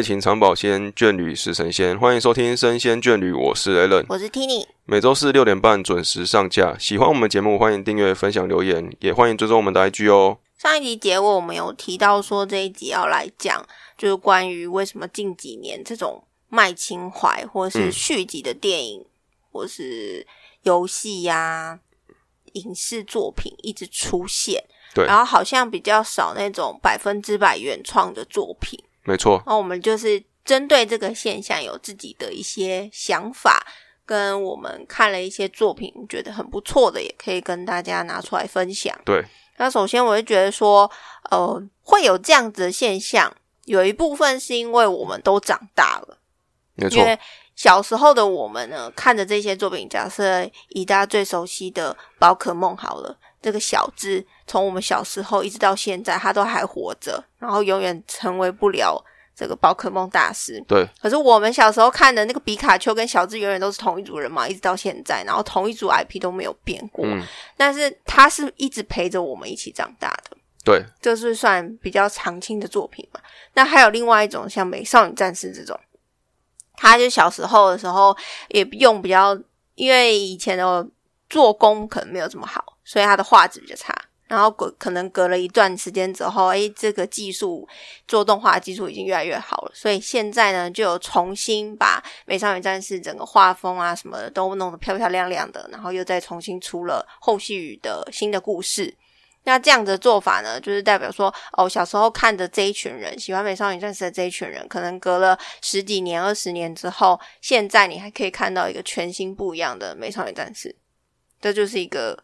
爱情长保鲜，眷侣是神仙。欢迎收听生鲜眷侣，我是 Alan， 我是 Tini， 每周四6点半准时上架。喜欢我们节目，欢迎订阅、分享、留言，也欢迎追踪我们的 IG 哦。上一集结尾我们有提到说，这一集要来讲就是关于为什么近几年这种卖情怀或是续集的电影、或是游戏啊影视作品一直出现，对，然后好像比较少那种100%原创的作品，没错。然后我们就是针对这个现象有自己的一些想法，跟我们看了一些作品觉得很不错的，也可以跟大家拿出来分享。对，那首先我会觉得说会有这样子的现象，有一部分是因为我们都长大了，没错。因为小时候的我们呢，看着这些作品，假设以大家最熟悉的宝可梦好了，这个小智从我们小时候一直到现在他都还活着，然后永远成为不了这个宝可梦大师，对。可是我们小时候看的那个比卡丘跟小智永远都是同一组人嘛，一直到现在，然后同一组 IP 都没有变过、但是他是一直陪着我们一起长大的，对，这是算比较常青的作品嘛。那还有另外一种像美少女战士这种，他就小时候的时候也用比较，因为以前的做工可能没有这么好，所以他的画质比较差，然后可能隔了一段时间之后，这个技术做动画的技术已经越来越好了，所以现在呢就有重新把美少女战士整个画风啊什么的都弄得漂漂亮亮的，然后又再重新出了后续的新的故事。那这样的做法呢，就是代表说小时候看的这一群人，喜欢美少女战士的这一群人，可能隔了10几年20年之后，现在你还可以看到一个全新不一样的美少女战士，这就是一个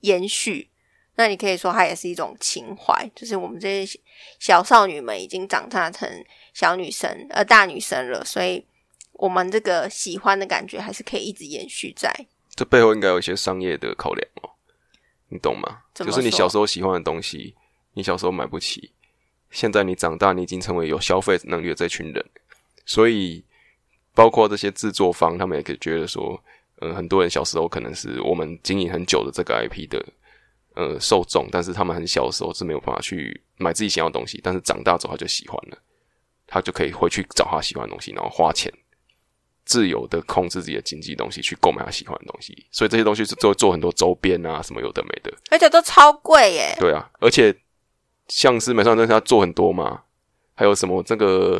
延续。那你可以说它也是一种情怀，就是我们这些小少女们已经长大成小女生大女生了，所以我们这个喜欢的感觉还是可以一直延续在。这背后应该有一些商业的考量哦，你懂吗？就是你小时候喜欢的东西，你小时候买不起，现在你长大，你已经成为有消费能力的这群人，所以包括这些制作方，他们也可以觉得说很多人小时候可能是我们经营很久的这个 IP 的受众，但是他们很小的时候是没有办法去买自己想要的东西，但是长大之后他就喜欢了，他就可以回去找他喜欢的东西，然后花钱自由的控制自己的经济东西去购买他喜欢的东西，所以这些东西是做很多周边啊什么有的没的，而且都超贵耶。对啊，而且像是美少女战士他做很多嘛，还有什么这个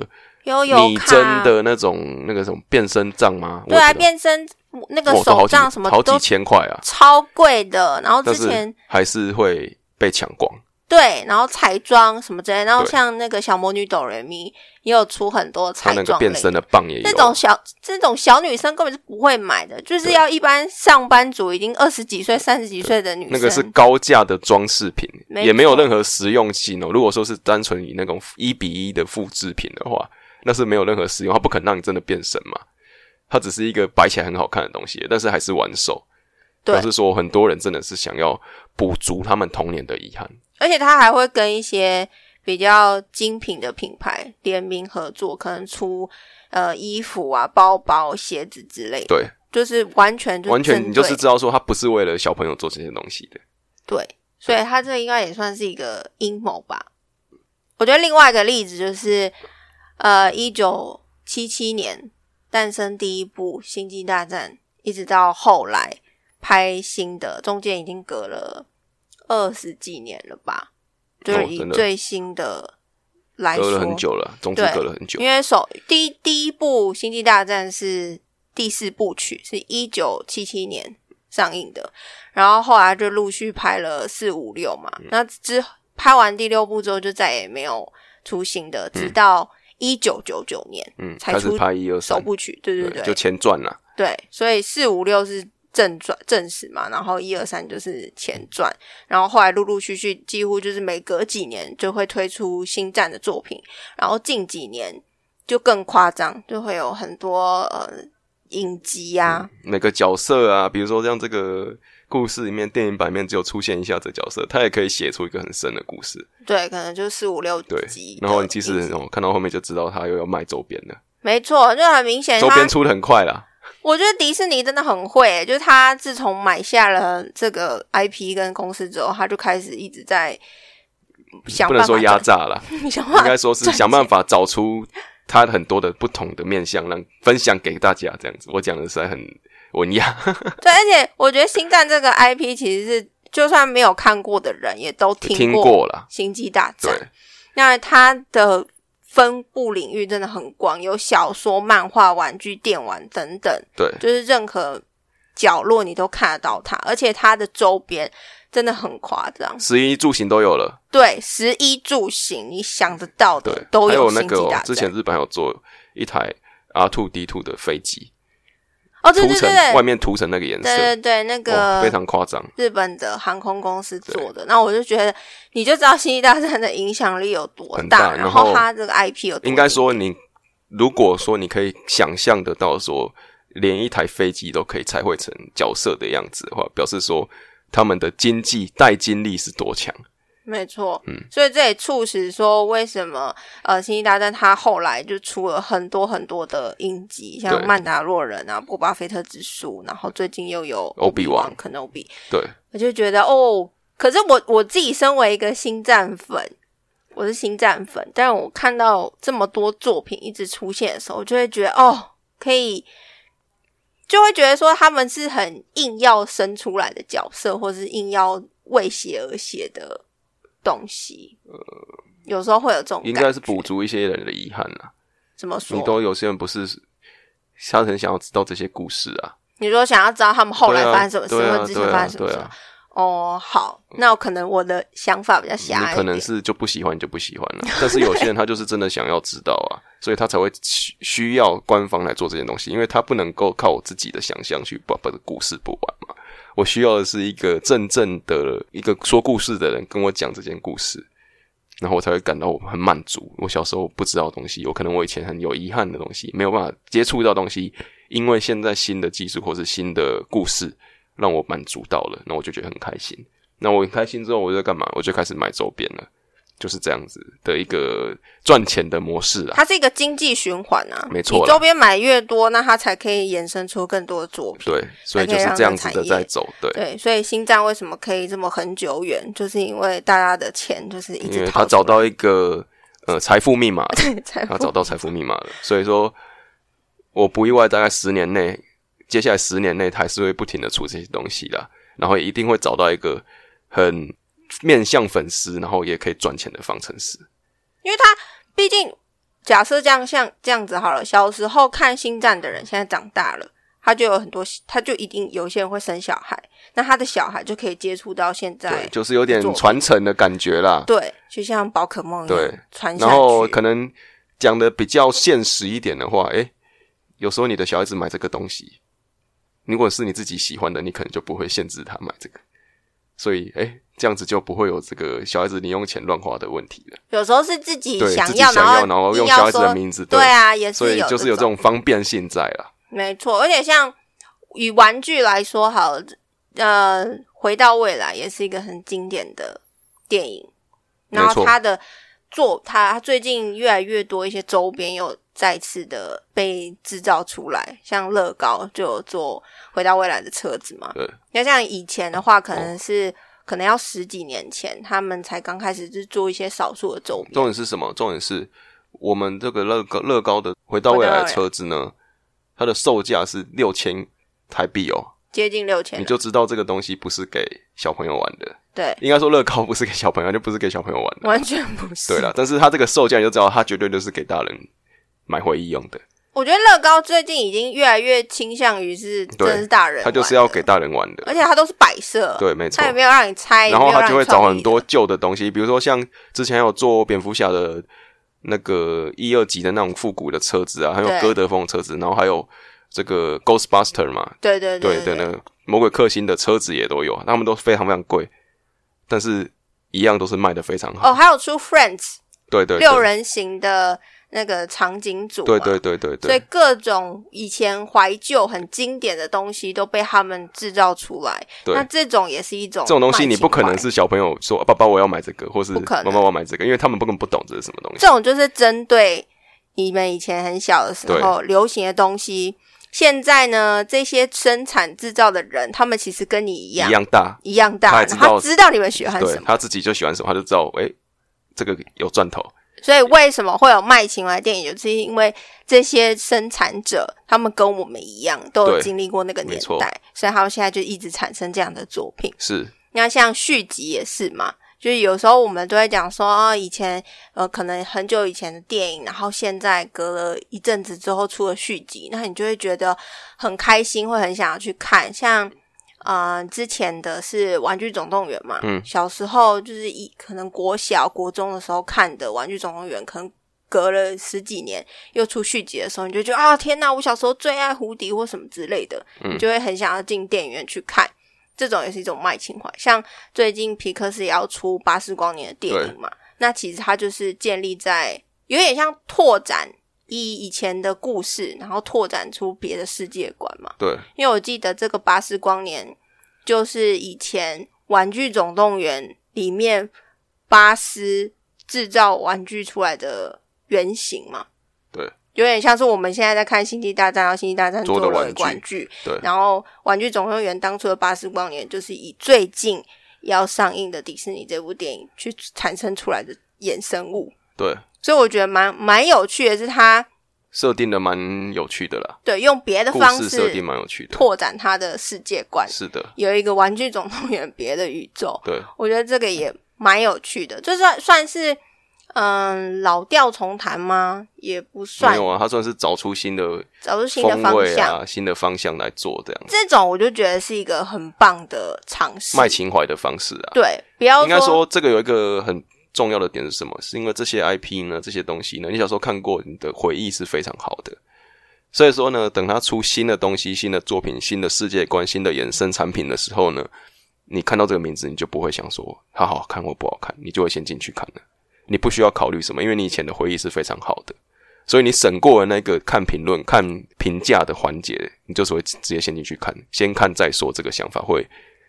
拟真的那种那个什么变身杖吗？对啊，变身那个手杖什么都好几千块啊，超贵的。然后之前还是会被抢光。对，然后彩妆什么之类的，然后像那个小魔女哆瑞咪也有出很多彩妆类的，她那个变身的棒也有。这种小女生根本是不会买的，就是要一般上班族已经20几岁、30几岁的女生。那个是高价的装饰品，也没有任何实用性哦。如果说是单纯以那种1:1的复制品的话，那是没有任何实用，它不可能让你真的变身嘛。它只是一个摆起来很好看的东西，但是还是玩手。表示说很多人真的是想要补足他们童年的遗憾。而且他还会跟一些比较精品的品牌联名合作，可能出衣服啊、包包、鞋子之类的。对，就是完全你就是知道说他不是为了小朋友做这些东西的。对，所以他这应该也算是一个阴谋吧。我觉得另外一个例子就是1977年诞生第一部《星际大战》，一直到后来拍新的，中间已经隔了20几年了吧，就是以最新的来说，隔了很久了，总之隔了很久。因为第一部《星际大战》是第4部曲，是1977年上映的，然后后来就陆续拍了4、5、6嘛，那拍完第6部之后就再也没有出新的，直到1999年才出首部曲，对对对，就前传啦。对，所以4、5、6是正史嘛，然后1、2、3就是前传，然后后来陆陆续续几乎就是每隔几年就会推出星战的作品，然后近几年就更夸张，就会有很多影集啊每个角色啊，比如说像这个故事里面电影版面只有出现一下这角色，他也可以写出一个很深的故事。对，可能就4、5、6集，然后你其实看到后面就知道他又要卖周边了。没错，就很明显周边出的很快啦。我觉得迪士尼真的很会耶，就是他自从买下了这个 IP 跟公司之后，他就开始一直在想办法，不能说压榨啦，应该说是想办法找出它很多的不同的面向让分享给大家，这样子我讲的实在很文雅。对，而且我觉得星战这个 IP 其实是就算没有看过的人也都听过啦，星际大战。对，那它的分布领域真的很广，有小说、漫画、玩具、电玩等等，对，就是任何角落你都看得到它，而且它的周边真的很夸张，11住行都有了。对，11住行你想得到的都有星际大战。还有那个之前日本有做一台 R2D2 的飞机，哦对对对对，外面涂成那个颜色，对对对，那个非常夸张，日本的航空公司做的。那我就觉得你就知道星际大战的影响力有多大，然后它这个 IP 有多大。应该说你如果说你可以想象得到说连一台飞机都可以彩绘成角色的样子的话，表示说他们的经济带金力是多强。没错，所以这也促使说为什么星际大战他后来就出了很多很多的影集，像曼达洛人啊、波巴菲特之书，然后最近又有欧比王肯欧比。对，我就觉得哦，可是我自己身为一个星战粉，我是星战粉，但我看到这么多作品一直出现的时候，我就会觉得哦，可以。就会觉得说他们是很硬要生出来的角色，或是硬要为写而写的东西，有时候会有这种感觉，应该是补足一些人的遗憾啊。怎么说？你都有些人不是他很想要知道这些故事啊，你说想要知道他们后来发生什么事，或之前发生什么事。哦，好，那可能我的想法比较狭隘一点，你可能是就不喜欢就不喜欢了但是有些人他就是真的想要知道啊，所以他才会需要官方来做这件东西，因为他不能够靠我自己的想象去把这个故事补完嘛。我需要的是一个真正的一个说故事的人跟我讲这件故事，然后我才会感到我很满足。我小时候不知道的东西，我可能我以前很有遗憾的东西没有办法接触到东西，因为现在新的技术或是新的故事让我满足到了，那我就觉得很开心。那我很开心之后我就干嘛？我就开始买周边了，就是这样子的一个赚钱的模式啊。它是一个经济循环啊，没错。你周边买越多，那它才可以衍生出更多的作品。对，所以就是这样子的在走。对对，所以星战为什么可以这么很久远，就是因为大家的钱就是一直因为他找到一个财富密码了他找到财富密码了，所以说我不意外大概10年内，接下来10年内还是会不停的出这些东西啦，然后也一定会找到一个很面向粉丝然后也可以赚钱的方程式。因为他毕竟假设这样，像这样子好了，小时候看星战的人现在长大了，他就有很多，他就一定有些人会生小孩，那他的小孩就可以接触到现在，对，就是有点传承的感觉啦。对，就像宝可梦一样传下去。然后可能讲的比较现实一点的话，有时候你的小孩子买这个东西，如果是你自己喜欢的，你可能就不会限制他买这个，所以这样子就不会有这个小孩子零用钱乱花的问题了。有时候是自己想要，然后用小孩子的名字。 对啊，也是有，所以就是有这种方便性在啦。没错，而且像以玩具来说好了，回到未来也是一个很经典的电影，然后他最近越来越多一些周边有再次的被制造出来，像乐高就有做回到未来的车子嘛。对，那像以前的话可能是可能要10几年前他们才刚开始就做一些少数的周边。重点是什么？重点是我们这个乐高的回到未来的车子呢，它的售价是6000台币哦，接近6000，你就知道这个东西不是给小朋友玩的。对，应该说乐高不是给小朋友，就不是给小朋友玩的，完全不是。对啦，但是它这个售价你就知道它绝对就是给大人买回忆用的。我觉得乐高最近已经越来越倾向于是真的是大人玩的，他就是要给大人玩的，而且他都是摆设。对，没错，他也没有让你猜，然后他就会找很多旧的东西，比如说像之前有做蝙蝠侠的那个1、2集的那种复古的车子啊，还有哥德风的车子，然后还有这个 Ghostbuster 嘛，对对对 对，那个魔鬼克星的车子也都有，他们都非常非常贵，但是一样都是卖的非常好。哦，还有出 Friends， 对， 对， 对，6人型的那个场景组嘛，对对对对对，所以各种以前怀旧很经典的东西都被他们制造出来。对，那这种也是一种，这种东西你不可能是小朋友说爸爸我要买这个，或是妈妈我要买这个，因为他们根本不懂这是什么东西。这种就是针对你们以前很小的时候流行的东西，现在呢这些生产制造的人他们其实跟你一样大，他知道你们喜欢什么，他自己就喜欢什么，他就知道这个有赚头，所以为什么会有卖情怀电影，就是因为这些生产者他们跟我们一样都有经历过那个年代，所以他们现在就一直产生这样的作品。是，那像续集也是嘛，就是有时候我们都会讲说啊、哦，以前可能很久以前的电影，然后现在隔了一阵子之后出了续集，那你就会觉得很开心，会很想要去看。像之前的是玩具总动员嘛，小时候就是可能国小国中的时候看的玩具总动员，可能隔了十几年又出续集的时候，你就觉得啊天哪，我小时候最爱胡迪或什么之类的，你就会很想要进电影院去看。这种也是一种卖情怀。像最近皮克斯也要出巴斯光年的电影嘛，那其实它就是建立在有点像拓展以前的故事，然后拓展出别的世界观嘛。对，因为我记得这个巴斯光年就是以前玩具总动员里面巴斯制造玩具出来的原型嘛。对，有点像是我们现在在看星际大战，然后星际大战做了玩具，对，然后玩具总动员当初的巴斯光年就是以最近要上映的迪士尼这部电影去产生出来的衍生物。对，所以我觉得蛮有趣的，是它设定的蛮有趣的啦。对，用别的方式设定蛮有趣的，拓展它的世界观。是的，有一个玩具总动员别的宇宙。对，我觉得这个也蛮有趣的，就算是老调重弹吗？也不算。没有啊，他算是找出新的方向啊，新的方向来做这样。这种我就觉得是一个很棒的尝试，卖情怀的方式啊。对，不要应该说这个有一个很重要的点是什么？是因为这些 IP 呢，这些东西呢，你小时候看过，你的回忆是非常好的。所以说呢，等他出新的东西、新的作品、新的世界观、新的衍生产品的时候呢，你看到这个名字，你就不会想说它好看或不好看，你就会先进去看了。你不需要考虑什么，因为你以前的回忆是非常好的，所以你省过了那个看评论、看评价的环节，你就是会直接先进去看，先看再说，这个想法会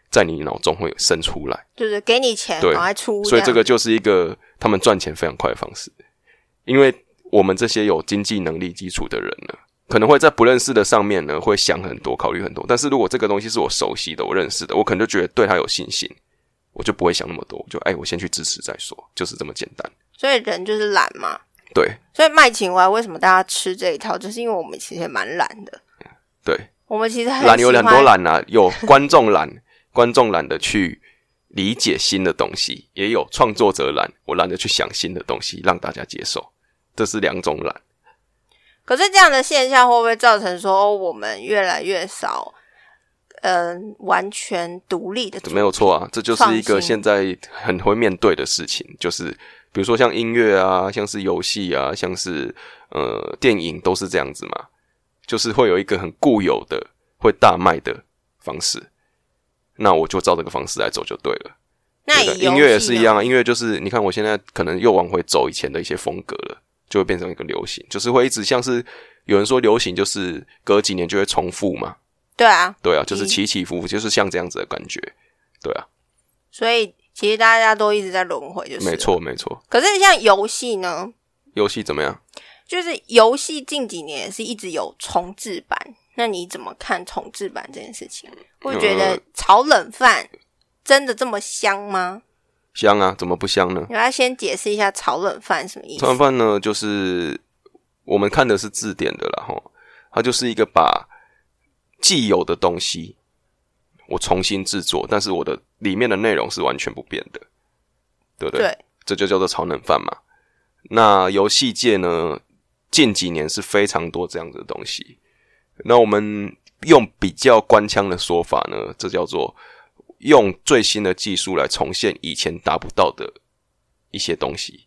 在你脑中会生出来，就是给你钱然后还出，所以这个就是一个他们赚钱非常快的方式。因为我们这些有经济能力基础的人呢，可能会在不认识的上面呢会想很多、考虑很多，但是如果这个东西是我熟悉的、我认识的，我可能就觉得对他有信心，我就不会想那么多，就我先去支持再说，就是这么简单。所以人就是懒嘛。对，所以卖情怀为什么大家吃这一套，就是因为我们其实也蛮懒的。对，我们其实很懒，有很多懒啊，有观众懒观众懒得去理解新的东西，也有创作者懒，我懒得去想新的东西让大家接受，这是两种懒。可是这样的现象会不会造成说我们越来越少完全独立的？没有错啊，这就是一个现在很会面对的事情，就是比如说像音乐啊，像是游戏啊，像是电影，都是这样子嘛，就是会有一个很固有的会大卖的方式，那我就照这个方式来走就对了。那对，音乐也是一样啊，音乐就是你看我现在可能又往回走以前的一些风格了，就会变成一个流行，就是会一直像是有人说流行就是隔几年就会重复嘛。对啊，对啊，就是起起伏伏，就是像这样子的感觉。对啊，所以其实大家都一直在轮回，就是没错没错。可是像游戏呢？游戏怎么样？就是游戏近几年也是一直有重制版，那你怎么看重制版这件事情？会觉得炒冷饭真的这么香吗？香啊，怎么不香呢？你要先解释一下炒冷饭什么意思？炒冷饭呢，就是我们看的是字典的啦，齁，它就是一个把既有的东西我重新制作，但是我的里面的内容是完全不变的，对不 对？这就叫做炒冷饭嘛。那游戏界呢，近几年是非常多这样子的东西，那我们用比较官腔的说法呢，这叫做用最新的技术来重现以前达不到的一些东西。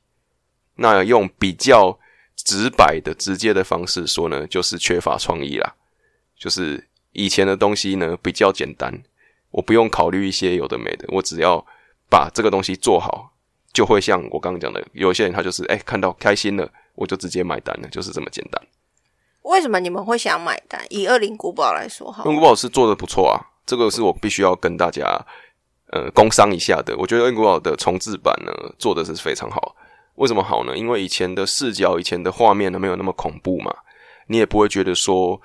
那用比较直白的直接的方式说呢，就是缺乏创意啦，就是以前的东西呢比较简单，我不用考虑一些有的没的，我只要把这个东西做好，就会像我刚刚讲的，有些人他就是看到开心了，我就直接买单了，就是这么简单。为什么你们会想买单？以20古堡来说好，20古堡是做的不错啊，这个是我必须要跟大家工商一下的。我觉得20古堡的重制版呢做的是非常好。为什么好呢？因为以前的视角、以前的画面呢没有那么恐怖嘛，你也不会觉得说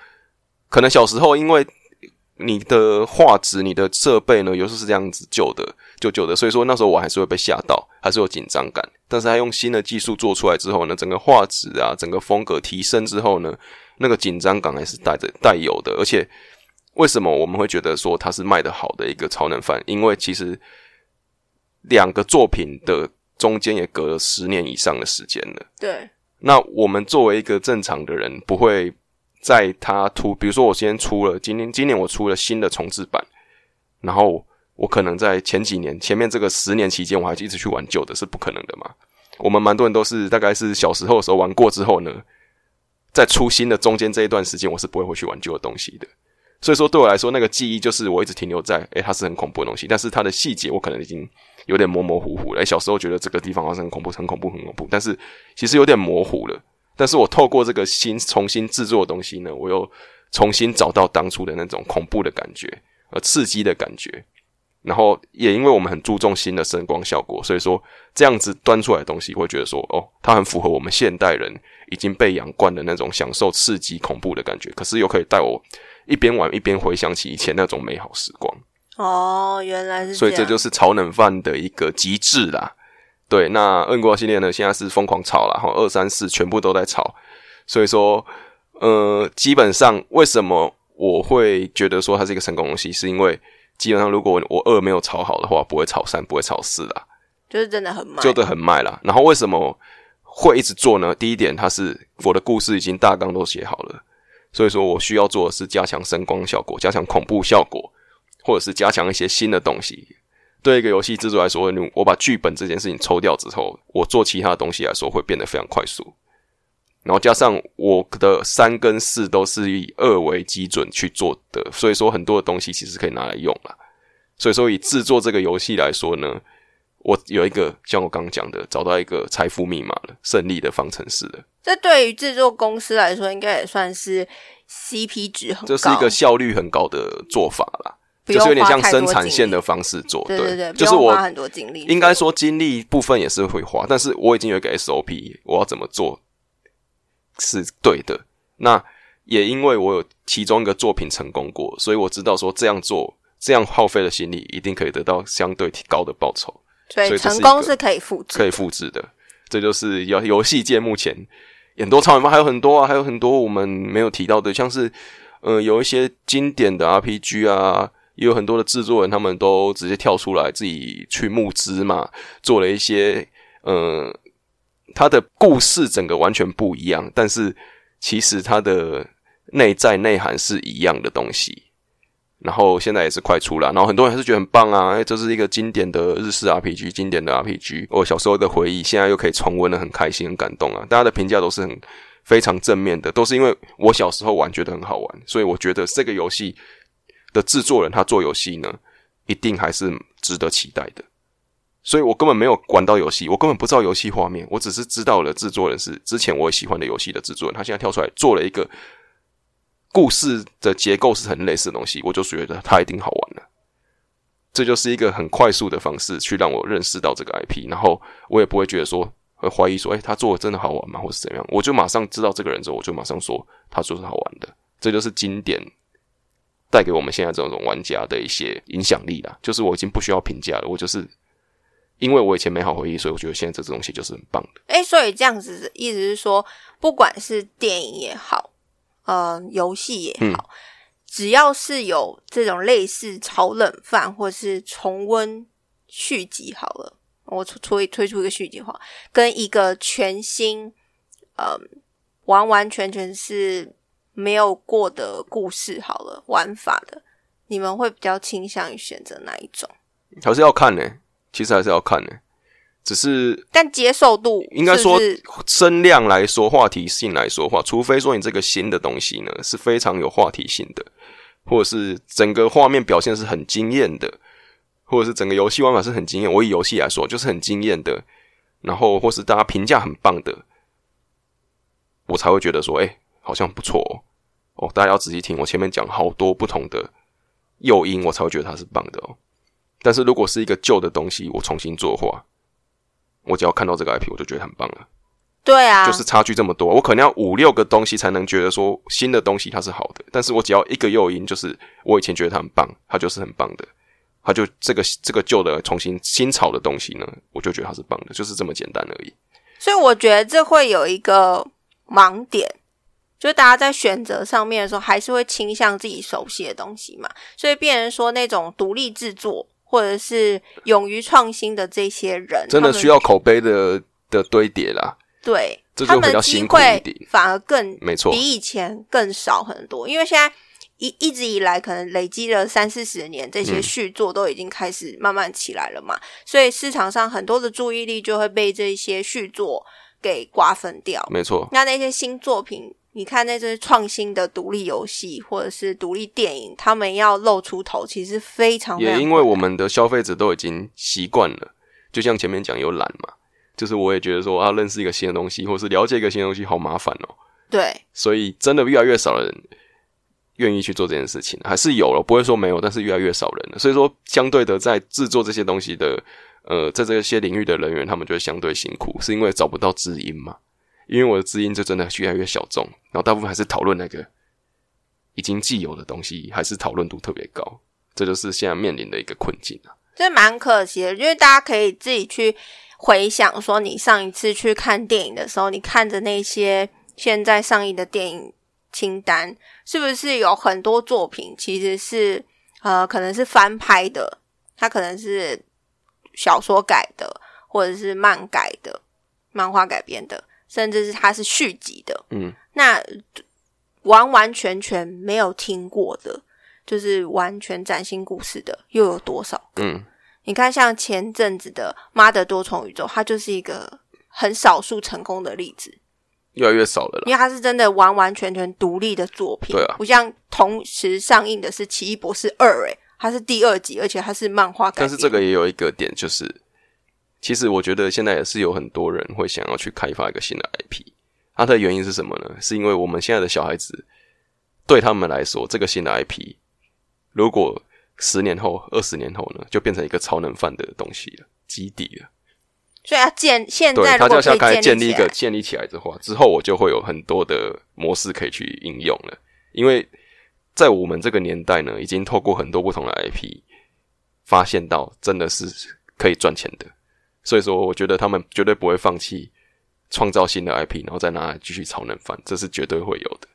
可能小时候因为你的画质、你的设备呢，有时候是这样子旧的，所以说那时候我还是会被吓到，还是有紧张感。但是他用新的技术做出来之后呢，整个画质啊，整个风格提升之后呢，那个紧张感还是带有的。而且为什么我们会觉得说它是卖得好的一个超能番？因为其实两个作品的中间也隔了10年以上的时间了。对。那我们作为一个正常的人，不会在他比如说我今年我出了新的重制版，然后我可能在前面这个10年期间，我还一直去玩旧的，是不可能的嘛。我们蛮多人都是大概是小时候的时候玩过之后呢，在出新的中间这一段时间，我是不会回去玩旧的东西的。所以说对我来说，那个记忆就是我一直停留在它是很恐怖的东西，但是它的细节我可能已经有点模模糊糊了。小时候觉得这个地方好像很恐怖，但是其实有点模糊了。但是我透过这个重新制作的东西呢，我又重新找到当初的那种恐怖的感觉，刺激的感觉。然后也因为我们很注重新的声光效果，所以说这样子端出来的东西，会觉得说它很符合我们现代人已经被养惯的那种享受刺激恐怖的感觉，可是又可以带我一边玩一边回想起以前那种美好时光。哦，原来是这样。所以这就是超能饭的一个极致啦。对，那恶灵古怪系列呢，现在是疯狂炒啦， 2,3,4 全部都在炒。所以说基本上为什么我会觉得说它是一个成功游戏，是因为基本上如果我2没有炒好的话，不会炒3，不会炒4啦。就是真的很卖。就真的很卖啦。然后为什么会一直做呢？第一点，它是我的故事已经大纲都写好了。所以说我需要做的是加强声光效果，加强恐怖效果，或者是加强一些新的东西。对一个游戏制作来说，我把剧本这件事情抽掉之后，我做其他的东西来说会变得非常快速。然后加上我的3跟4都是以2为基准去做的，所以说很多的东西其实可以拿来用啦。所以说以制作这个游戏来说呢，我有一个像我刚刚讲的，找到一个财富密码了，胜利的方程式了。这对于制作公司来说，应该也算是 CP 值很高，这是一个效率很高的做法啦。就是有点像生产线的方式做，对对对，就是我花很多精力。应该说精力部分也是会花，但是我已经有一个 SOP， 我要怎么做是对的。那也因为我有其中一个作品成功过，所以我知道说这样做，这样耗费的心力一定可以得到相对高的报酬。所以成功是可以复制的，这就是游戏界目前很多超能番，还有很多我们没有提到的，像是有一些经典的 RPG 啊，也有很多的制作人他们都直接跳出来自己去募资嘛，做了一些他的故事整个完全不一样，但是其实他的内在内涵是一样的东西。然后现在也是快出啦，然后很多人还是觉得很棒啊，这是一个经典的日式 RPG， 经典的 RPG， 我小时候的回忆现在又可以重温了，很开心很感动啊。大家的评价都是非常正面的，都是因为我小时候玩觉得很好玩，所以我觉得这个游戏的制作人他做游戏呢，一定还是值得期待的。所以我根本没有玩到游戏，我根本不知道游戏画面，我只是知道了制作人是之前我喜欢的游戏的制作人，他现在跳出来做了一个故事的结构是很类似的东西，我就觉得它一定好玩了。这就是一个很快速的方式去让我认识到这个 IP， 然后我也不会觉得说会怀疑说他做的真的好玩吗，或是怎样，我就马上知道这个人之后，我就马上说他做的是好玩的。这就是经典带给我们现在这种玩家的一些影响力啦，就是我已经不需要评价了，我就是因为我以前美好回忆，所以我觉得现在这东西就是很棒的。所以这样子意思是说，不管是电影也好，游戏也好，只要是有这种类似炒冷饭或是重温续集好了，我推出一个续集的话，跟一个全新完完全全是没有过的故事好了，玩法的，你们会比较倾向于选择哪一种？还是要看欸，其实还是要看欸，只是但接受度应该说声量来说，话题性来说的话，除非说你这个新的东西呢是非常有话题性的，或者是整个画面表现是很惊艳的，或者是整个游戏玩法是很惊艳，我以游戏来说就是很惊艳的，然后或是大家评价很棒的，我才会觉得说好像不错哦，大家要仔细听我前面讲好多不同的诱因，我才会觉得它是棒的哦。但是如果是一个旧的东西我重新做的话，我只要看到这个 IP 我就觉得很棒了，对啊，就是差距这么多，我可能要5-6个东西才能觉得说新的东西它是好的，但是我只要一个诱因，就是我以前觉得它很棒，它就是很棒的，它就这个旧的重新新炒的东西呢，我就觉得它是棒的，就是这么简单而已。所以我觉得这会有一个盲点，就大家在选择上面的时候还是会倾向自己熟悉的东西嘛，所以变成说那种独立制作或者是勇于创新的这些人真的需要口碑的堆叠啦，对，这就比较辛苦一点，反而更没错，比以前更少很多，因为现在一直以来可能累积了30-40年，这些续作都已经开始慢慢起来了嘛，所以市场上很多的注意力就会被这些续作给瓜分掉，没错。那些新作品，你看那些创新的独立游戏或者是独立电影，他们要露出头其实非常非常，也因为我们的消费者都已经习惯了，就像前面讲有懒嘛，就是我也觉得说啊，认识一个新的东西或是了解一个新的东西好麻烦哦，对，所以真的越来越少的人愿意去做这件事情，还是有了，不会说没有，但是越来越少人了，所以说相对的在制作这些东西的在这些领域的人员他们就会相对辛苦，是因为找不到知音嘛，因为我的知音就真的越来越小众，然后大部分还是讨论那个已经既有的东西，还是讨论度特别高，这就是现在面临的一个困境啊，这蛮可惜的，因为大家可以自己去回想说你上一次去看电影的时候，你看着那些现在上映的电影清单，是不是有很多作品其实是可能是翻拍的，它可能是小说改的或者是漫画改编的，甚至是它是续集的，那完完全全没有听过的，就是完全崭新故事的又有多少个？你看像前阵子的MOTHER多重宇宙，它就是一个很少数成功的例子，越来越少了啦，因为它是真的完完全全独立的作品，对啊，不像同时上映的是奇异博士2，它是第2集，而且它是漫画改编。但是这个也有一个点，就是其实我觉得现在也是有很多人会想要去开发一个新的 IP， 它的原因是什么呢？是因为我们现在的小孩子对他们来说，这个新的 IP 如果10年后、20年后呢，就变成一个超能犯的东西了，基底了。所以要现在如果可以建立起来，对，他就要建立起来之后，我就会有很多的模式可以去应用了。因为在我们这个年代呢，已经透过很多不同的 IP， 发现到真的是可以赚钱的。所以说，我觉得他们绝对不会放弃创造新的 IP， 然后再拿来继续超能犯，这是绝对会有的。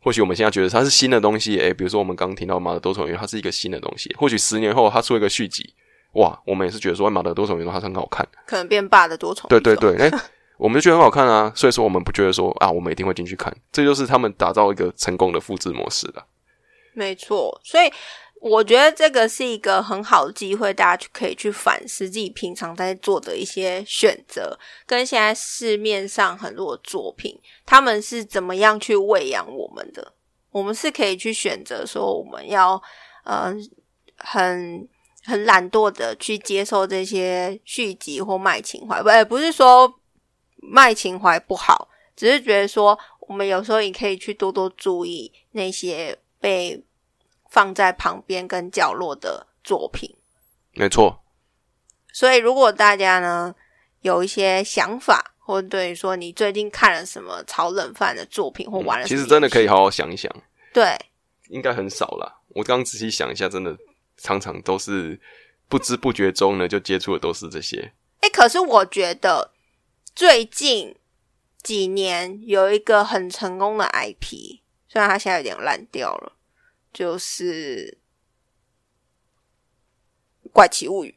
或许我们现在觉得它是新的东西，比如说我们刚听到马德多重宇宙它是一个新的东西，或许10年后它出一个续集，哇，我们也是觉得说马德多重宇宙它很好看，可能变爸的多重宇宙，对对对，我们就觉得很好看啊，所以说我们不觉得说啊，我们一定会进去看，这就是他们打造一个成功的复制模式啦，没错，所以我觉得这个是一个很好的机会，大家可以去反思自己平常在做的一些选择，跟现在市面上很多的作品他们是怎么样去喂养我们的，我们是可以去选择说我们要很懒惰的去接受这些续集或卖情怀，不是说卖情怀不好，只是觉得说我们有时候也可以去多多注意那些被放在旁边跟角落的作品，没错。所以如果大家呢有一些想法，或对于说你最近看了什么超冷饭的作品或玩了什么，其实真的可以好好想一想，对，应该很少啦，我刚仔细想一下，真的常常都是不知不觉中呢就接触的都是这些可是我觉得最近几年有一个很成功的 IP， 虽然它现在有点烂掉了，就是怪奇物语，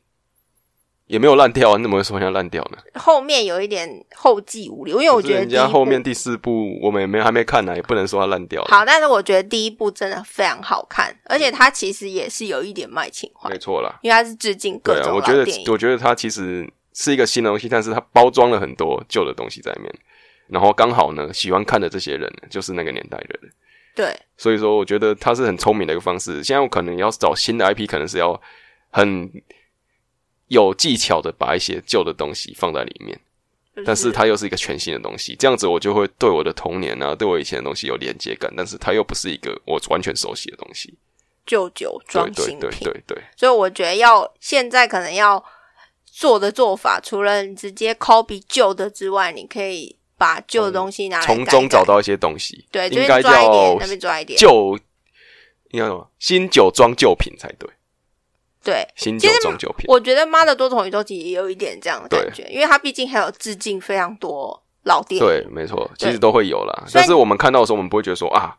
也没有烂掉啊，你怎么会说人家烂掉呢？后面有一点后继无力，因为我觉得人家后面第4部我们也还没看啊，也不能说它烂掉了。好，但是我觉得第1部真的非常好看，而且它其实也是有一点卖情怀，没错啦，因为它是致敬各种老电影。对啊，我觉得它其实是一个新的东西，但是它包装了很多旧的东西在里面，然后刚好呢，喜欢看的这些人就是那个年代的人。对，所以说我觉得它是很聪明的一个方式。现在我可能要找新的 IP， 可能是要很有技巧的把一些旧的东西放在里面，但是它又是一个全新的东西，这样子我就会对我的童年啊，对我以前的东西有连接感，但是它又不是一个我完全熟悉的东西，旧酒装新品，对对对对对。所以我觉得要现在可能要做的做法，除了你直接 copy 旧的之外，你可以把旧的东西拿来改改，从中找到一些东西。对，应该叫那边抓一点旧，应该什么新酒装旧瓶才对。对，新酒装旧瓶。我觉得妈的多重宇宙集也有一点这样的感觉，因为它毕竟还有致敬非常多老电影。对，没错，其实都会有啦。但是我们看到的时候，我们不会觉得说啊，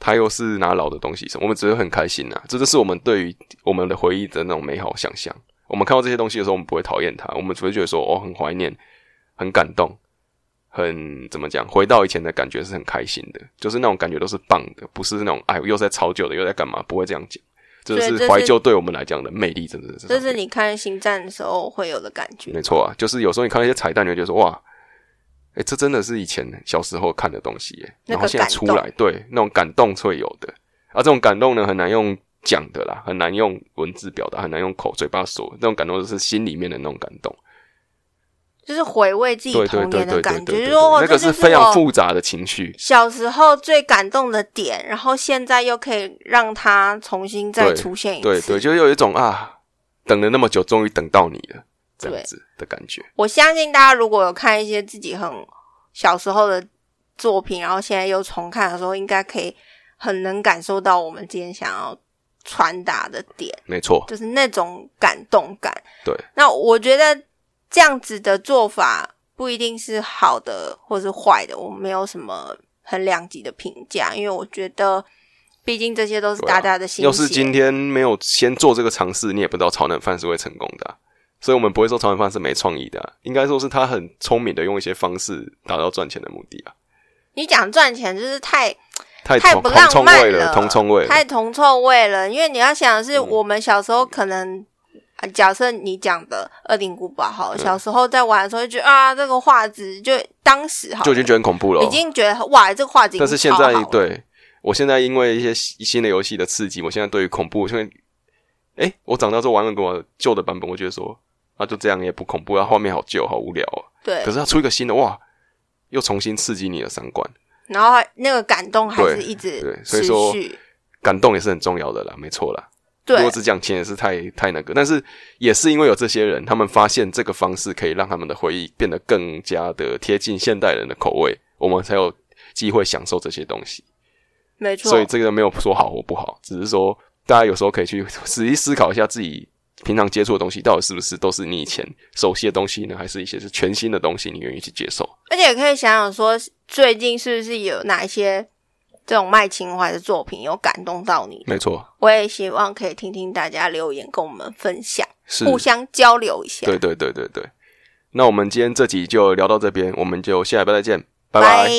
他又是拿老的东西，我们只会很开心啦。这就是我们对于我们的回忆的那种美好想象。我们看到这些东西的时候，我们不会讨厌它，我们只会觉得说哦，很怀念，很感动，很怎么讲，回到以前的感觉是很开心的，就是那种感觉都是棒的，不是那种哎又在炒旧的又在干嘛，不会这样讲。就是怀旧对我们来讲的魅力，真的是这是你看星战的时候会有的感觉。没错啊，就是有时候你看一些彩蛋，你会觉得说哇，哎，这真的是以前小时候看的东西耶，然后现在出来，对，那种感动会有的啊，这种感动呢很难用讲的啦，很难用文字表达，很难用嘴巴说，那种感动就是心里面的那种感动，就是回味自己童年的感觉，那个是非常复杂的情绪。小时候最感动的点，然后现在又可以让它重新再出现一次，对 对，就有一种啊，等了那么久，终于等到你了，这样子的感觉。我相信大家如果有看一些自己很小时候的作品，然后现在又重看的时候，应该可以很能感受到我们今天想要传达的点。没错，就是那种感动感。对，那我觉得这样子的做法不一定是好的或是坏的，我没有什么很两极的评价，因为我觉得毕竟这些都是大家的心血，要是今天没有先做这个尝试，你也不知道炒冷饭是会成功的、所以我们不会说炒冷饭是没创意的、应该说是他很聪明的用一些方式达到赚钱的目的啊。你讲赚钱就是太不浪漫了，太铜臭味了，因为你要想的是我们小时候可能假设你讲的《恶灵古堡》好，小时候在玩的时候就觉得啊，这个画质就当时好就已经觉得很恐怖了，已经觉得哇，这个画质已经超好了。但是现在，对，我现在因为一些新的游戏的刺激，我现在对于恐怖，因为我长大之后玩《恶灵古堡》旧的版本，我觉得说啊，就这样也不恐怖，它画面好旧，好无聊啊。对。可是它出一个新的，哇，又重新刺激你的三观，然后那个感动还是一直持续，所以说感动也是很重要的啦，没错啦。如果只讲钱也是太那个，但是也是因为有这些人，他们发现这个方式可以让他们的回忆变得更加的贴近现代人的口味，我们才有机会享受这些东西。没错，所以这个没有说好或不好，只是说大家有时候可以去仔细思考一下自己平常接触的东西到底是不是都是你以前熟悉的东西呢，还是一些是全新的东西你愿意去接受。而且也可以想想说最近是不是有哪一些这种卖情怀的作品有感动到你？没错，我也希望可以听听大家留言跟我们分享，互相交流一下。对对对对对，那我们今天这集就聊到这边，我们就下礼拜再见，拜拜。